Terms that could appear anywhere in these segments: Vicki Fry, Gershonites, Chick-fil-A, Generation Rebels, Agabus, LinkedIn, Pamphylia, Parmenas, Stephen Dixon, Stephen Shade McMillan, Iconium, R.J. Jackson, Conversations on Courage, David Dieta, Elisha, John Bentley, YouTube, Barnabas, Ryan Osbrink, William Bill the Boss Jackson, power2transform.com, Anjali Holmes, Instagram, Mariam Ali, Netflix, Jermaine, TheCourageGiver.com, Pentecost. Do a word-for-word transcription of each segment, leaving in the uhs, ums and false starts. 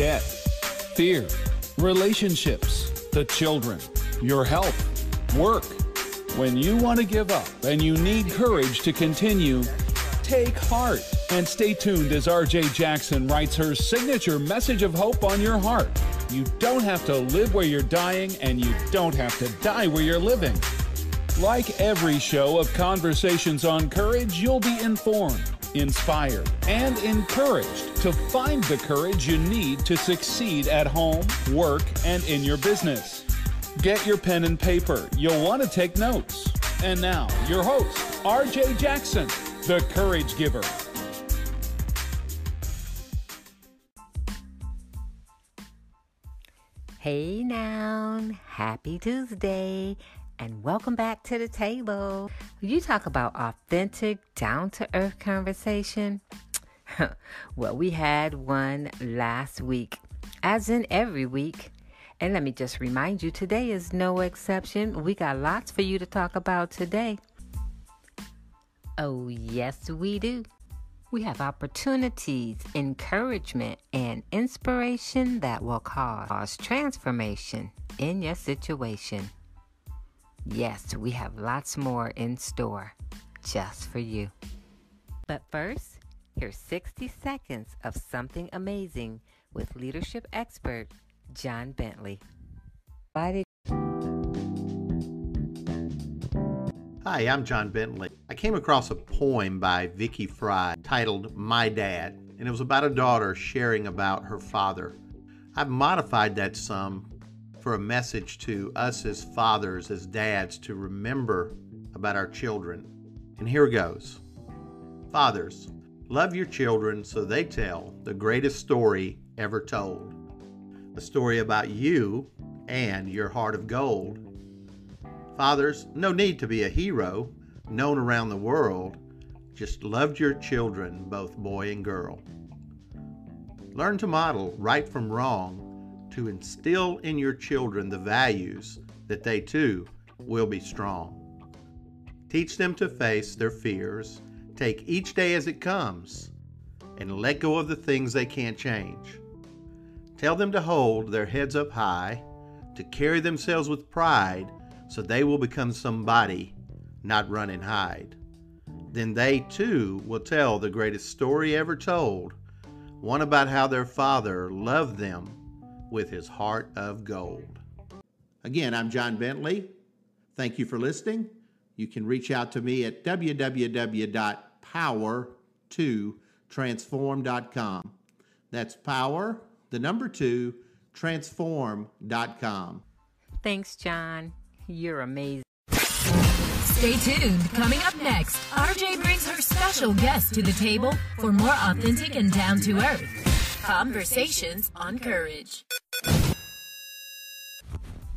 debt, fear, relationships, the children, your health, work. When you want to give up and you need courage to continue, take heart and stay tuned as R J. Jackson writes her signature message of hope on your heart. You don't have to live where you're dying, and you don't have to die where you're living. Like every show of Conversations on Courage, you'll be informed, inspired, and encouraged to find the courage you need to succeed at home, work, and in your business. Get your pen and paper. You'll want to take notes. And now, your host, R J. Jackson, the Courage Giver. Hey now, happy Tuesday, and welcome back to the table. You talk about authentic, down-to-earth conversation. Well, we had one last week, as in every week. And let me just remind you, today is no exception. We got lots for you to talk about today. Oh, yes, we do. We have opportunities, encouragement, and inspiration that will cause transformation in your situation. Yes, we have lots more in store just for you. But first, here's sixty seconds of something amazing with leadership expert John Bentley. Bye. Hi, I'm John Bentley. I came across a poem by Vicki Fry titled My Dad, and it was about a daughter sharing about her father. I've modified that some for a message to us as fathers, as dads, to remember about our children. And here goes. Fathers, love your children so they tell the greatest story ever told. A story about you and your heart of gold. Fathers, no need to be a hero, known around the world, just loved your children, both boy and girl. Learn to model right from wrong, to instill in your children the values that they too will be strong. Teach them to face their fears, take each day as it comes, and let go of the things they can't change. Tell them to hold their heads up high, to carry themselves with pride, so they will become somebody, not run and hide. Then they too will tell the greatest story ever told, one about how their father loved them with his heart of gold. Again, I'm John Bentley. Thank you for listening. You can reach out to me at w w w dot power two transform dot com. That's power, the number two, transform dot com. Thanks, John. You're amazing. Stay tuned. Coming up next, R J brings her special guest to the table for more authentic and down-to-earth Conversations on Courage.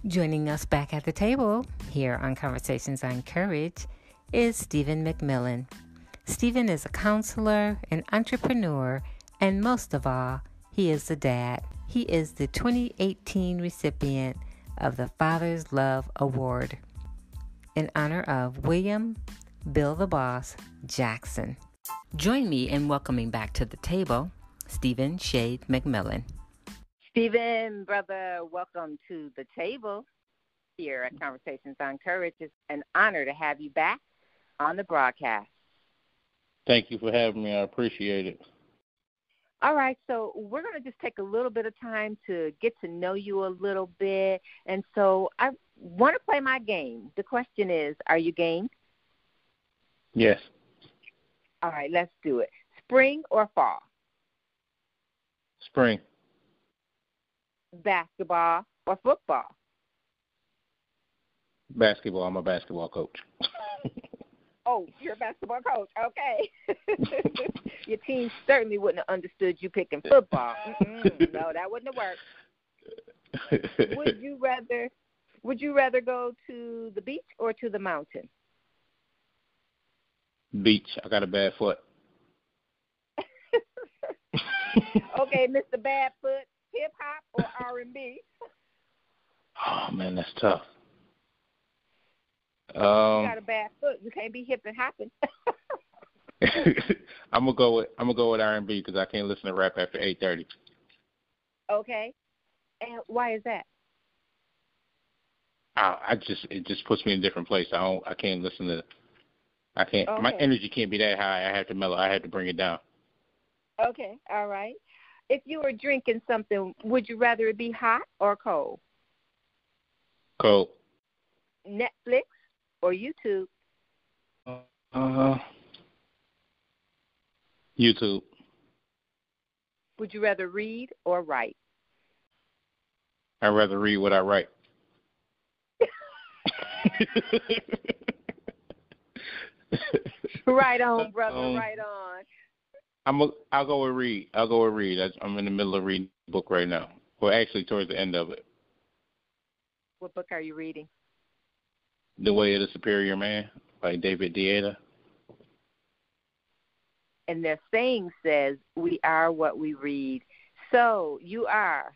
Joining us back at the table here on Conversations on Courage is Stephen McMillan. Stephen is a counselor, an entrepreneur, and most of all, he is a dad. He is the twenty eighteen recipient of the Father's Love Award in honor of William Bill the Boss Jackson. Join me in welcoming back to the table Stephen Shade McMillan. Stephen, brother, welcome to the table here at Conversations on Courage. It's an honor to have you back on the broadcast. Thank you for having me. I appreciate it. All right, so we're going to just take a little bit of time to get to know you a little bit. And so I want to play my game. The question is, are you game? Yes. All right, let's do it. Spring or fall? Spring. Basketball or football? Basketball. I'm a basketball coach. Oh, you're a basketball coach. Okay. Your team certainly wouldn't have understood you picking football. Mm-mm, no, that wouldn't have worked. Would you rather would you rather go to the beach or to the mountain? Beach. I got a bad foot. Okay, Mister Badfoot, hip hop or R and B? Oh, man, that's tough. Um, you got a bad foot. You can't be hip and hopping. I'm gonna go with I'm gonna go with R and B because I can't listen to rap after eight thirty. Okay? And why is that? I, I just it just puts me in a different place. I don't I can't listen to I can't okay. My energy can't be that high. I have to mellow. I have to bring it down. Okay, all right. If you were drinking something, would you rather it be hot or cold? Cold. Netflix or YouTube? Uh, YouTube. Would you rather read or write? I'd rather read what I write. Right on, brother, um, right on. I'm a, I'll go with read. I'll go with read. I, I'm in the middle of reading a book right now. Well, actually, towards the end of it. What book are you reading? The Way of the Superior Man by David Dieta. And their saying says, we are what we read. So you are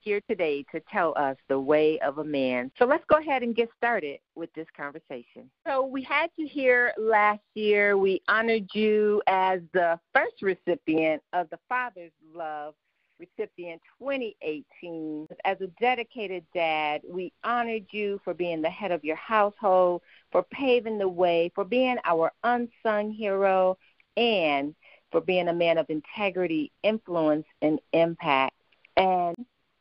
here today to tell us the way of a man. So let's go ahead and get started with this conversation. So we had you here last year. We honored you as the first recipient of the Father's Love Recipient twenty eighteen. As a dedicated dad, we honored you for being the head of your household, for paving the way, for being our unsung hero, and for being a man of integrity, influence, and impact, and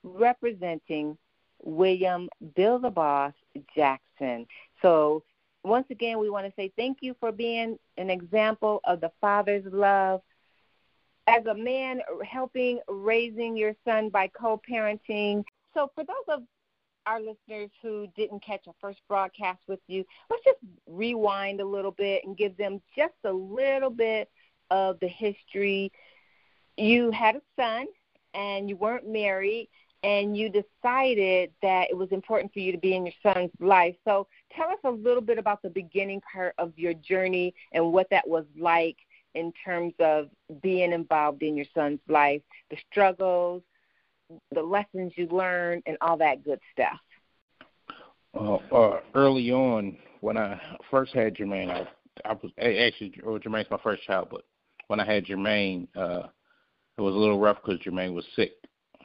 representing William Bill the Boss Jackson. So once again, we want to say thank you for being an example of the Father's love. As a man helping raising your son by co-parenting. So for those of our listeners who didn't catch our first broadcast with you, let's just rewind a little bit and give them just a little bit of the history. You had a son and you weren't married and you decided that it was important for you to be in your son's life. So tell us a little bit about the beginning part of your journey and what that was like in terms of being involved in your son's life, the struggles, the lessons you learned, and all that good stuff. Uh, uh, early on, when I first had Jermaine, I, I was actually, well, Jermaine's my first child, but when I had Jermaine, uh, it was a little rough because Jermaine was sick.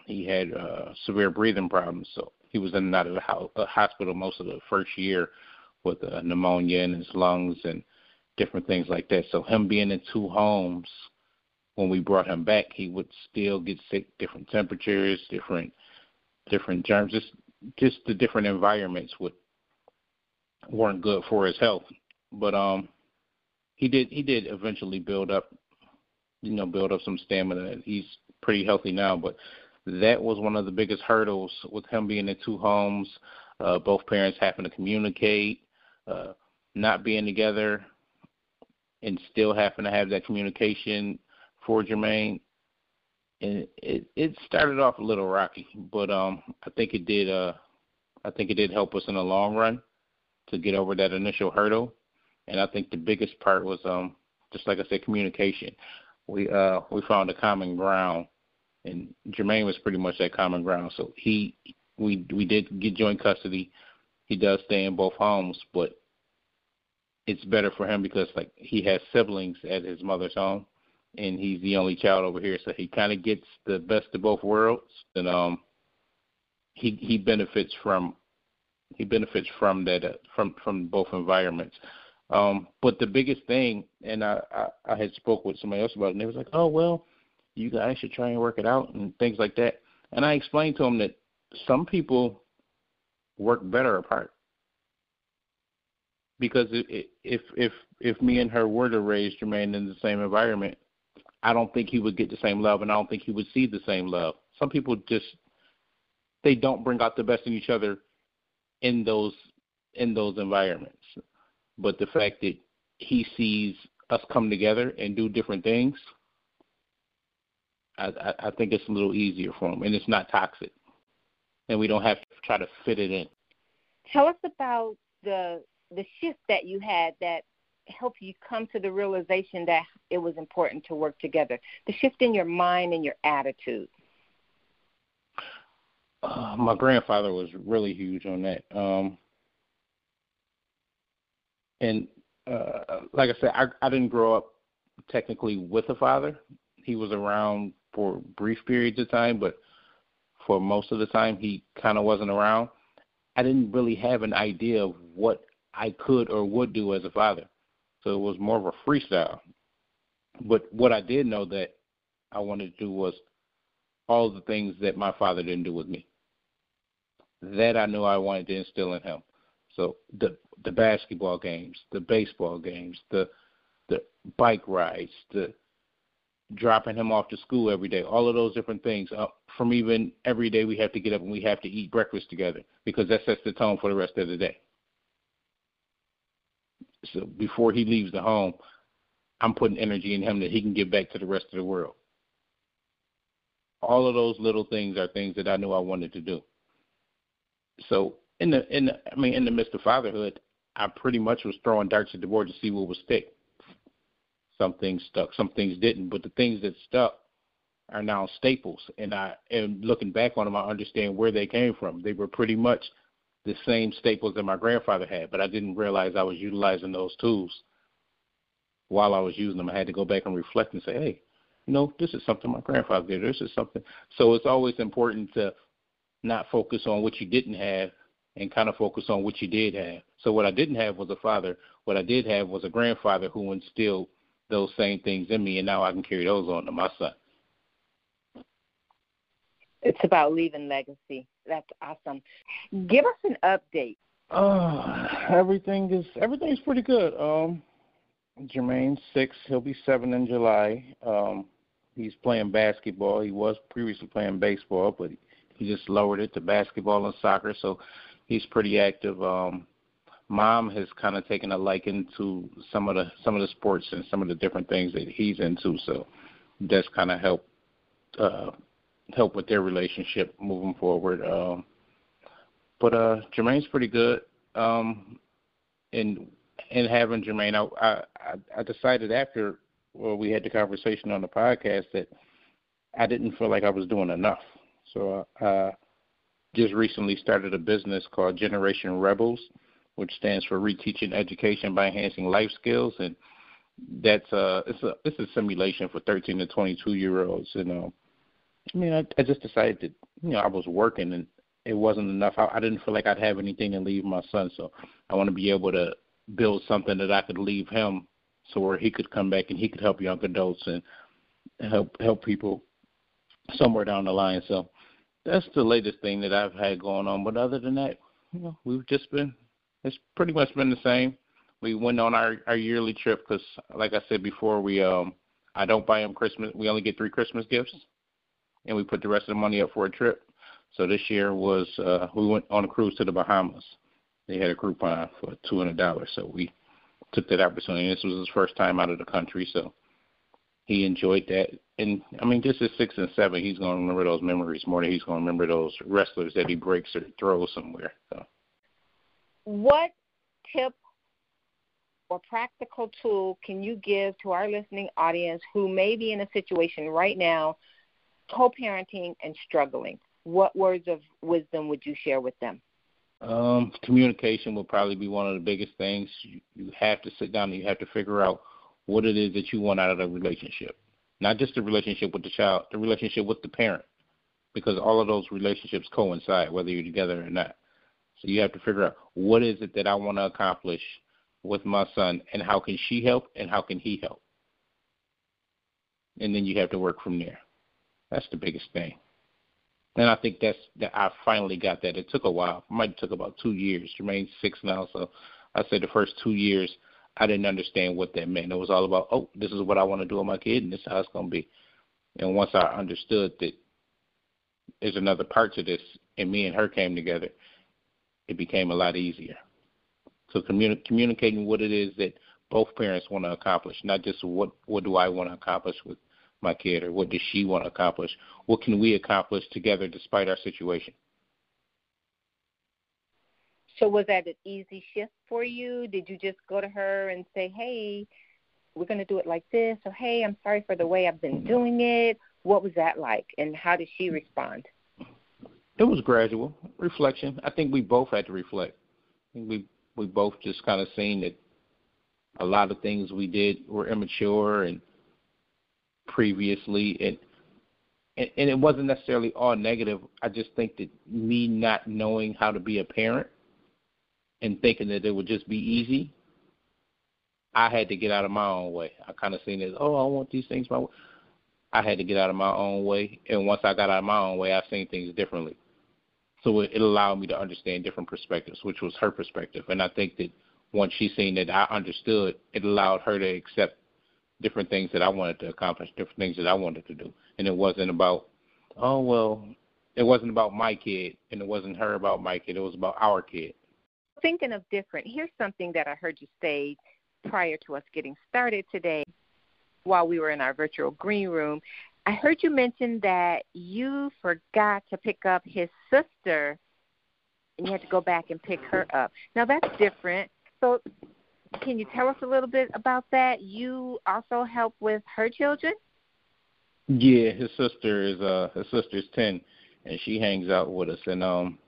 He had uh, severe breathing problems, so he was in and out of the ho- uh, hospital most of the first year with uh, pneumonia in his lungs and different things like that. So him being in two homes, when we brought him back, he would still get sick, different temperatures, different different germs, just, just the different environments would, weren't good for his health. But um, he did he did eventually build up, you know, build up some stamina. He's pretty healthy now, but that was one of the biggest hurdles with him being in two homes, uh, both parents having to communicate, uh, not being together, and still having to have that communication for Jermaine. And it, it started off a little rocky, but um, I think it did. Uh, I think it did help us in the long run to get over that initial hurdle. And I think the biggest part was um, just like I said, communication. We uh, we found a common ground, and Jermaine was pretty much that common ground. So he we we did get joint custody. He does stay in both homes, but it's better for him because, like, he has siblings at his mother's home, and he's the only child over here, so he kind of gets the best of both worlds. And um, he he benefits from he benefits from that uh, from from both environments. Um, but the biggest thing, and I, I I had spoke with somebody else about it, and they was like, oh well, you guys should try and work it out and things like that. And I explained to him that some people work better apart. Because if if if me and her were to raise Jermaine in the same environment, I don't think he would get the same love, and I don't think he would see the same love. Some people just, they don't bring out the best in each other in those in those environments. But the fact that he sees us come together and do different things, I, I, I think it's a little easier for him, and it's not toxic, and we don't have to try to fit it in. Tell us about the... the shift that you had that helped you come to the realization that it was important to work together, the shift in your mind and your attitude. Uh, my grandfather was really huge on that. Um, and uh, like I said, I, I didn't grow up technically with a father. He was around for brief periods of time, but for most of the time he kind of wasn't around, I didn't really have an idea of what I could or would do as a father. So it was more of a freestyle. But what I did know that I wanted to do was all the things that my father didn't do with me. That I knew I wanted to instill in him. So the the basketball games, the baseball games, the the bike rides, the dropping him off to school every day, all of those different things, uh, from even every day we have to get up and we have to eat breakfast together, because that sets the tone for the rest of the day. So before he leaves the home, I'm putting energy in him that he can give back to the rest of the world. All of those little things are things that I knew I wanted to do. So in the in the, I mean in the midst of fatherhood, I pretty much was throwing darts at the board to see what would stick. Some things stuck, some things didn't, but the things that stuck are now staples. And I and looking back on them, I understand where they came from. They were pretty much the same staples that my grandfather had, but I didn't realize I was utilizing those tools while I was using them. I had to go back and reflect and say, hey, you know, this is something my grandfather did. This is something. So it's always important to not focus on what you didn't have and kind of focus on what you did have. So what I didn't have was a father. What I did have was a grandfather who instilled those same things in me, and now I can carry those on to my son. It's about leaving legacy. That's awesome. Give us an update. Uh, everything is everything's pretty good. Um, Jermaine's six. He'll be seven in July. Um, he's playing basketball. He was previously playing baseball, but he just lowered it to basketball and soccer, so he's pretty active. Um, Mom has kind of taken a liking to some of the some of the sports and some of the different things that he's into, so that's kind of helped uh, help with their relationship moving forward. Um, but uh, Jermaine's pretty good, um, and and having Jermaine, I, I I decided after well, we had the conversation on the podcast that I didn't feel like I was doing enough, so I uh, just recently started a business called Generation Rebels, which stands for Reteaching Education by Enhancing Life Skills, and that's a it's a it's a simulation for thirteen to twenty-two year olds. And uh, I mean, I, I just decided that you know I was working and it wasn't enough. I, I didn't feel like I'd have anything to leave my son, so I want to be able to build something that I could leave him, so where he could come back and he could help young adults and help help people somewhere down the line. So that's the latest thing that I've had going on. But other than that, you know, we've just been. It's pretty much been the same. We went on our, our yearly trip because, like I said before, we um I don't buy him Christmas. We only get three Christmas gifts, and we put the rest of the money up for a trip. So this year was uh, we went on a cruise to the Bahamas. They had a coupon for two hundred dollars, so we took that opportunity. This was his first time out of the country, so he enjoyed that. And, I mean, this is six and seven. He's going to remember those memories more than he's going to remember those wrestlers that he breaks or throws somewhere, so. What tip or practical tool can you give to our listening audience who may be in a situation right now, co-parenting and struggling? What words of wisdom would you share with them? Um, communication will probably be one of the biggest things. You, you have to sit down and you have to figure out what it is that you want out of the relationship, not just the relationship with the child, the relationship with the parent, because all of those relationships coincide, whether you're together or not. So you have to figure out what is it that I want to accomplish with my son, and how can she help and how can he help? And then you have to work from there. That's the biggest thing. And I think that's that I finally got that. It took a while. It might have took about two years. Jermaine's six now, so I say the first two years I didn't understand what that meant. It was all about, oh, this is what I want to do with my kid and this is how it's going to be. And once I understood that there's another part to this and me and her came together, it became a lot easier. So communi- communicating what it is that both parents want to accomplish, not just what, what do I want to accomplish with my kid or what does she want to accomplish. What can we accomplish together despite our situation? So was that an easy shift for you? Did you just go to her and say, hey, we're going to do it like this, or hey, I'm sorry for the way I've been doing it? What was that like, and how did she respond? It was gradual reflection. I think we both had to reflect. I think we we both just kind of seen that a lot of things we did were immature and previously, and and, and it wasn't necessarily all negative. I just think that me not knowing how to be a parent and thinking that it would just be easy, I had to get out of my own way. I kind of seen it, oh, I want these things my way. I had to get out of my own way, and once I got out of my own way, I seen things differently. So it, it allowed me to understand different perspectives, which was her perspective. And I think that once she seen that I understood, it allowed her to accept different things that I wanted to accomplish, different things that I wanted to do. And it wasn't about, oh, well, it wasn't about my kid, and it wasn't her about my kid. It was about our kid. Thinking of different, here's something that I heard you say prior to us getting started today while we were in our virtual green room. I heard you mention that you forgot to pick up his sister, and you had to go back and pick her up. Now, that's different. So can you tell us a little bit about that? You also help with her children? Yeah, his sister is uh, his sister's ten, and she hangs out with us. And um,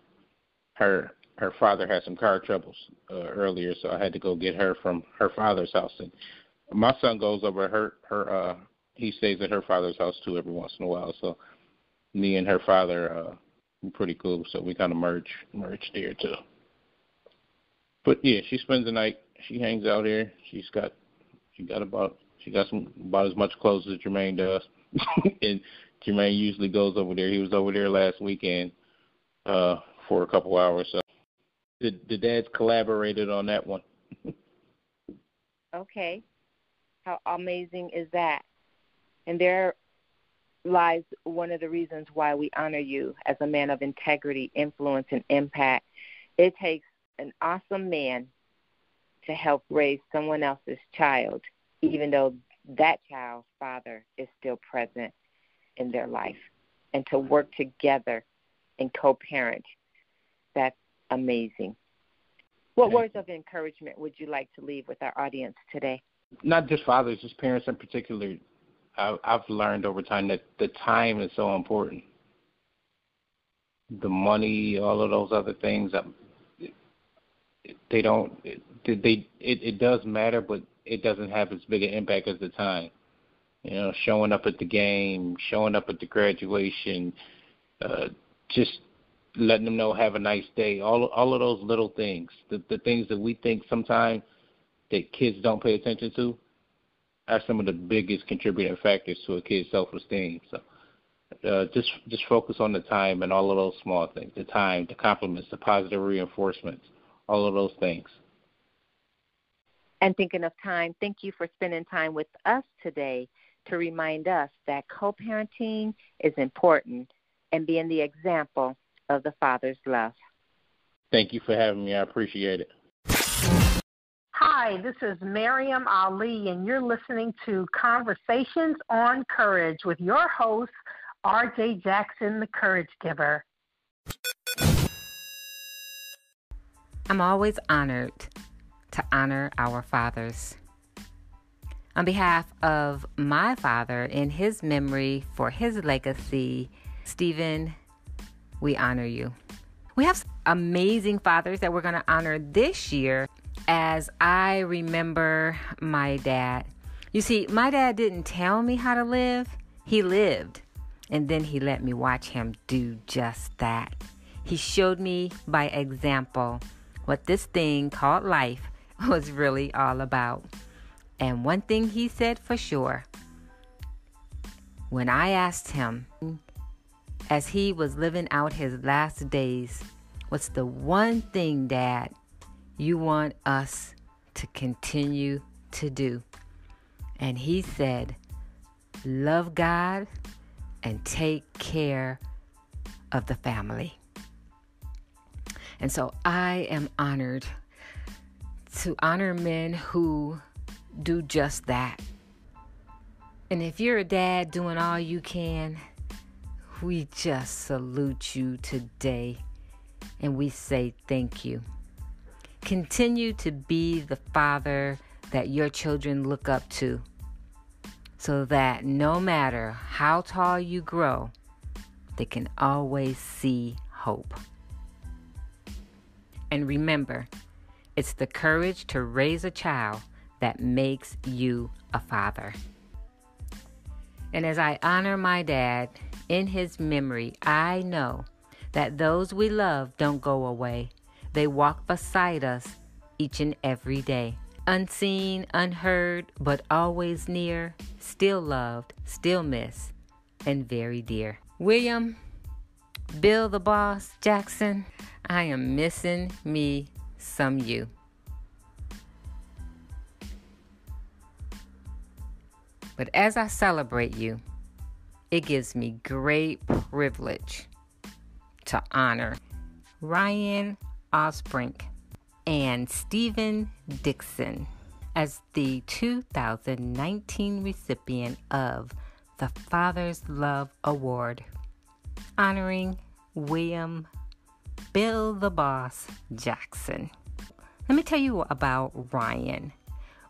her her father had some car troubles uh, earlier, so I had to go get her from her father's house. And my son goes over her her. Uh, He stays at her father's house, too, every once in a while. So me and her father uh, are pretty cool, so we kind of merge merge there, too. But, yeah, she spends the night. She hangs out here. She's got she got about she got some about as much clothes as Jermaine does. And Jermaine usually goes over there. He was over there last weekend uh, for a couple hours. So the, the dads collaborated on that one. Okay. How amazing is that? And there lies one of the reasons why we honor you as a man of integrity, influence, and impact. It takes an awesome man to help raise someone else's child, even though that child's father is still present in their life, and to work together and co-parent. That's amazing. What words of encouragement would you like to leave with our audience today? Not just fathers, just parents in particular. I've learned over time that the time is so important. The money, all of those other things, they don't. They it, it does matter, but it doesn't have as big an impact as the time. You know, showing up at the game, showing up at the graduation, uh, just letting them know have a nice day. All all of those little things, the the things that we think sometimes that kids don't pay attention to, are some of the biggest contributing factors to a kid's self-esteem. So uh, just just focus on the time and all of those small things, the time, the compliments, the positive reinforcements, all of those things. And thinking of time, thank you for spending time with us today to remind us that co-parenting is important and being the example of the Father's love. Thank you for having me. I appreciate it. Hi, this is Mariam Ali, and you're listening to Conversations on Courage with your host, R J. Jackson, the Courage Giver. I'm always honored to honor our fathers. On behalf of my father, in his memory for his legacy, Stephen, we honor you. We have some amazing fathers that we're going to honor this year. As I remember my dad, you see, my dad didn't tell me how to live. He lived, and then he let me watch him do just that. He showed me by example what this thing called life was really all about. And one thing he said for sure, when I asked him, as he was living out his last days, what's the one thing, Dad, you want us to continue to do? And he said, love God and take care of the family. And so I am honored to honor men who do just that. And if you're a dad doing all you can, we just salute you today and we say thank you. Continue to be the father that your children look up to, so that no matter how tall you grow, they can always see hope. And remember, it's the courage to raise a child that makes you a father. And as I honor my dad in his memory, I know that those we love don't go away. They walk beside us each and every day. Unseen, unheard, but always near, still loved, still missed, and very dear. William Bill the Boss Jackson, I am missing me some you. But as I celebrate you, it gives me great privilege to honor Ryan Osbrink and Stephen Dixon as the two thousand nineteen recipient of the Father's Love Award, honoring William Bill the Boss Jackson. Let me tell you about Ryan.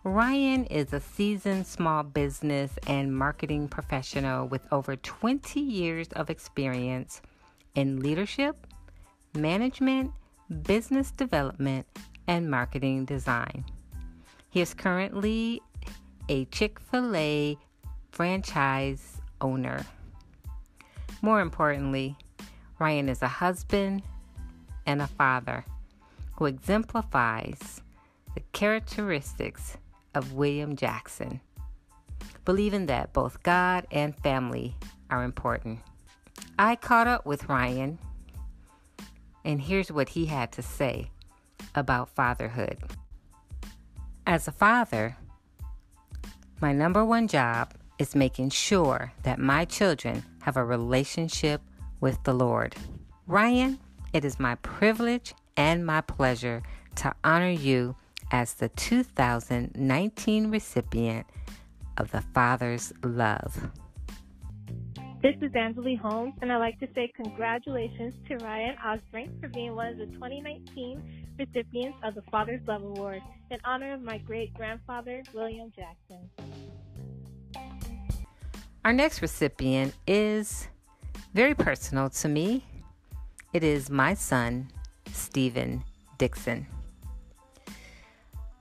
Ryan is a seasoned small business and marketing professional with over twenty years of experience in leadership, management, business development, and marketing design. He is currently a Chick-fil-A franchise owner. More importantly, Ryan is a husband and a father who exemplifies the characteristics of William Jackson, believing that both God and family are important. I caught up with Ryan, and here's what he had to say about fatherhood. As a father, my number one job is making sure that my children have a relationship with the Lord. Ryan, it is my privilege and my pleasure to honor you as the two thousand nineteen recipient of the Father's Love. This is Anjali Holmes, and I'd like to say congratulations to Ryan Osbrink for being one of the twenty nineteen recipients of the Father's Love Award in honor of my great-grandfather, William Jackson. Our next recipient is very personal to me. It is my son, Stephen Dixon.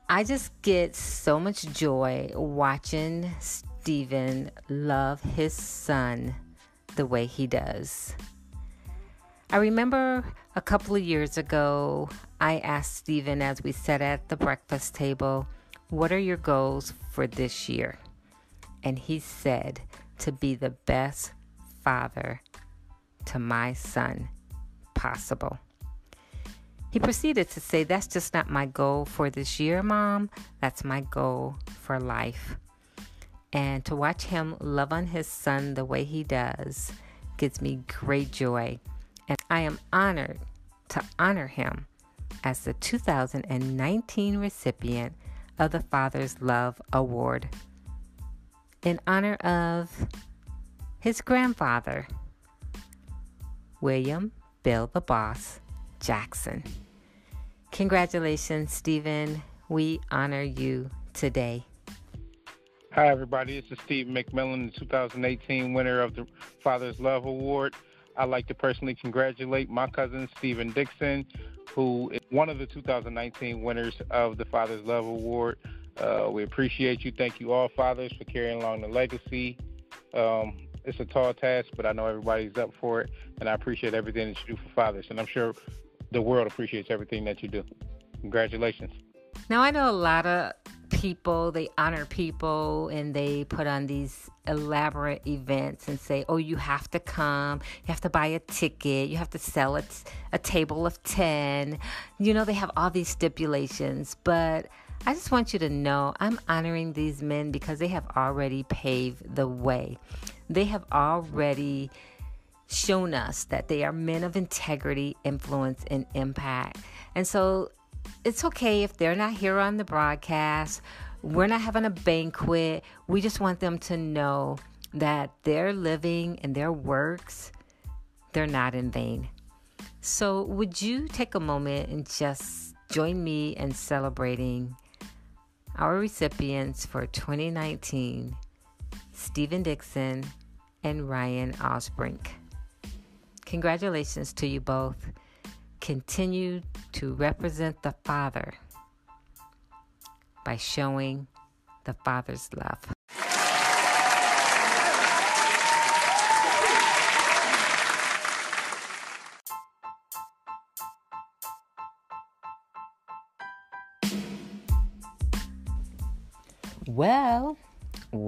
I just get so much joy watching Stephen love his son the way he does. I remember a couple of years ago, I asked Stephen as we sat at the breakfast table, what are your goals for this year? And he said, to be the best father to my son possible. He proceeded to say, that's just not my goal for this year, Mom. That's my goal for life. And to watch him love on his son the way he does gives me great joy. And I am honored to honor him as the two thousand nineteen recipient of the Father's Love Award in honor of his grandfather, William Bill the Boss Jackson. Congratulations, Stephen. We honor you today. Hi, everybody. This is Stephen McMillan, the two thousand eighteen winner of the Father's Love Award. I'd like to personally congratulate my cousin, Stephen Dixon, who is one of the two thousand nineteen winners of the Father's Love Award. Uh, we appreciate you. Thank you all fathers for carrying along the legacy. Um, it's a tall task, but I know everybody's up for it, and I appreciate everything that you do for fathers, and I'm sure the world appreciates everything that you do. Congratulations. Now, I know a lot of people, they honor people and they put on these elaborate events and say, oh, you have to come, you have to buy a ticket, you have to sell a, a table of ten. You know, they have all these stipulations, but I just want you to know I'm honoring these men because they have already paved the way. They have already shown us that they are men of integrity, influence, and impact. And so it's okay if they're not here on the broadcast. We're not having a banquet. We just want them to know that their living and their works, they're not in vain. So would you take a moment and just join me in celebrating our recipients for twenty nineteen, Stephen Dixon and Ryan Osbrink. Congratulations to you both. Continue to represent the Father by showing the Father's love.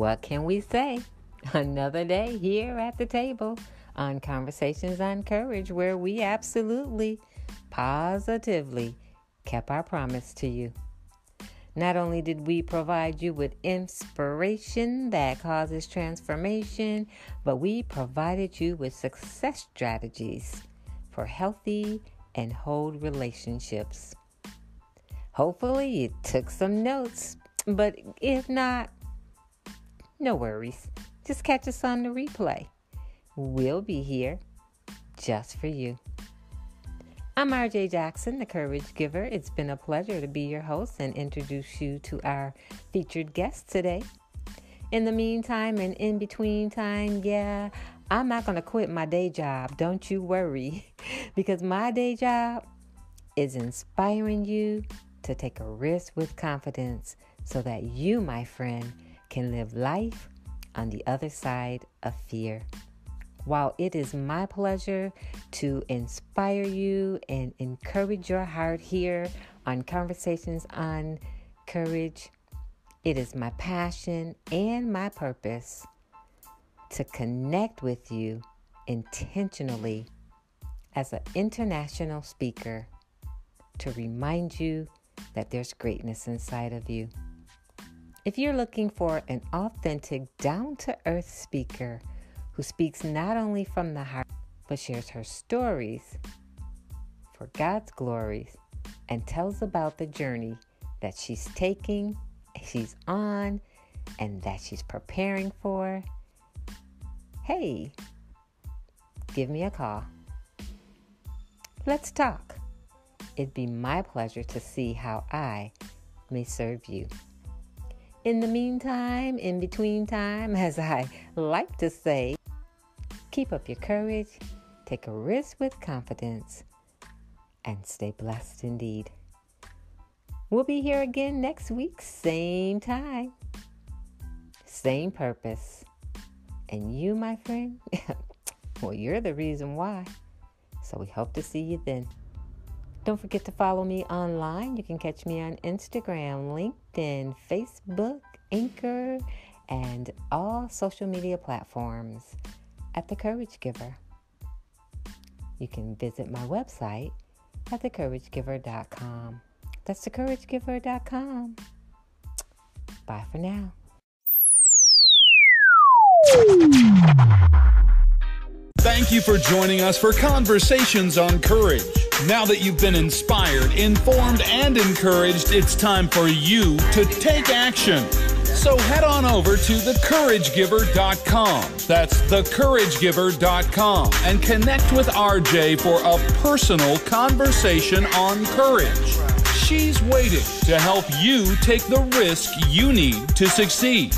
what can we say? Another day here at the table on Conversations on Courage, where we absolutely, positively kept our promise to you. Not only did we provide you with inspiration that causes transformation, but we provided you with success strategies for healthy and whole relationships. Hopefully you took some notes, but if not, no worries. Just catch us on the replay. We'll be here just for you. I'm R J Jackson, the Courage Giver. It's been a pleasure to be your host and introduce you to our featured guest today. In the meantime and in between time, yeah, I'm not going to quit my day job. Don't you worry, because my day job is inspiring you to take a risk with confidence so that you, my friend, can live life on the other side of fear. While it is my pleasure to inspire you and encourage your heart here on Conversations on Courage, it is my passion and my purpose to connect with you intentionally as an international speaker to remind you that there's greatness inside of you. If you're looking for an authentic, down-to-earth speaker who speaks not only from the heart, but shares her stories for God's glories and tells about the journey that she's taking, she's on, and that she's preparing for, hey, give me a call. Let's talk. It'd be my pleasure to see how I may serve you. In the meantime, in between time, as I like to say, keep up your courage, take a risk with confidence, and stay blessed indeed. We'll be here again next week, same time, same purpose. And you, my friend, well, you're the reason why. So we hope to see you then. Don't forget to follow me online. You can catch me on Instagram, LinkedIn, Facebook, Anchor, and all social media platforms at The Courage Giver. You can visit my website at the courage giver dot com. That's the courage giver dot com. Bye for now. Thank you for joining us for Conversations on Courage. Now that you've been inspired, informed, and encouraged, it's time for you to take action. So head on over to the courage giver dot com. That's the courage giver dot com. And connect with R J for a personal conversation on courage. She's waiting to help you take the risk you need to succeed.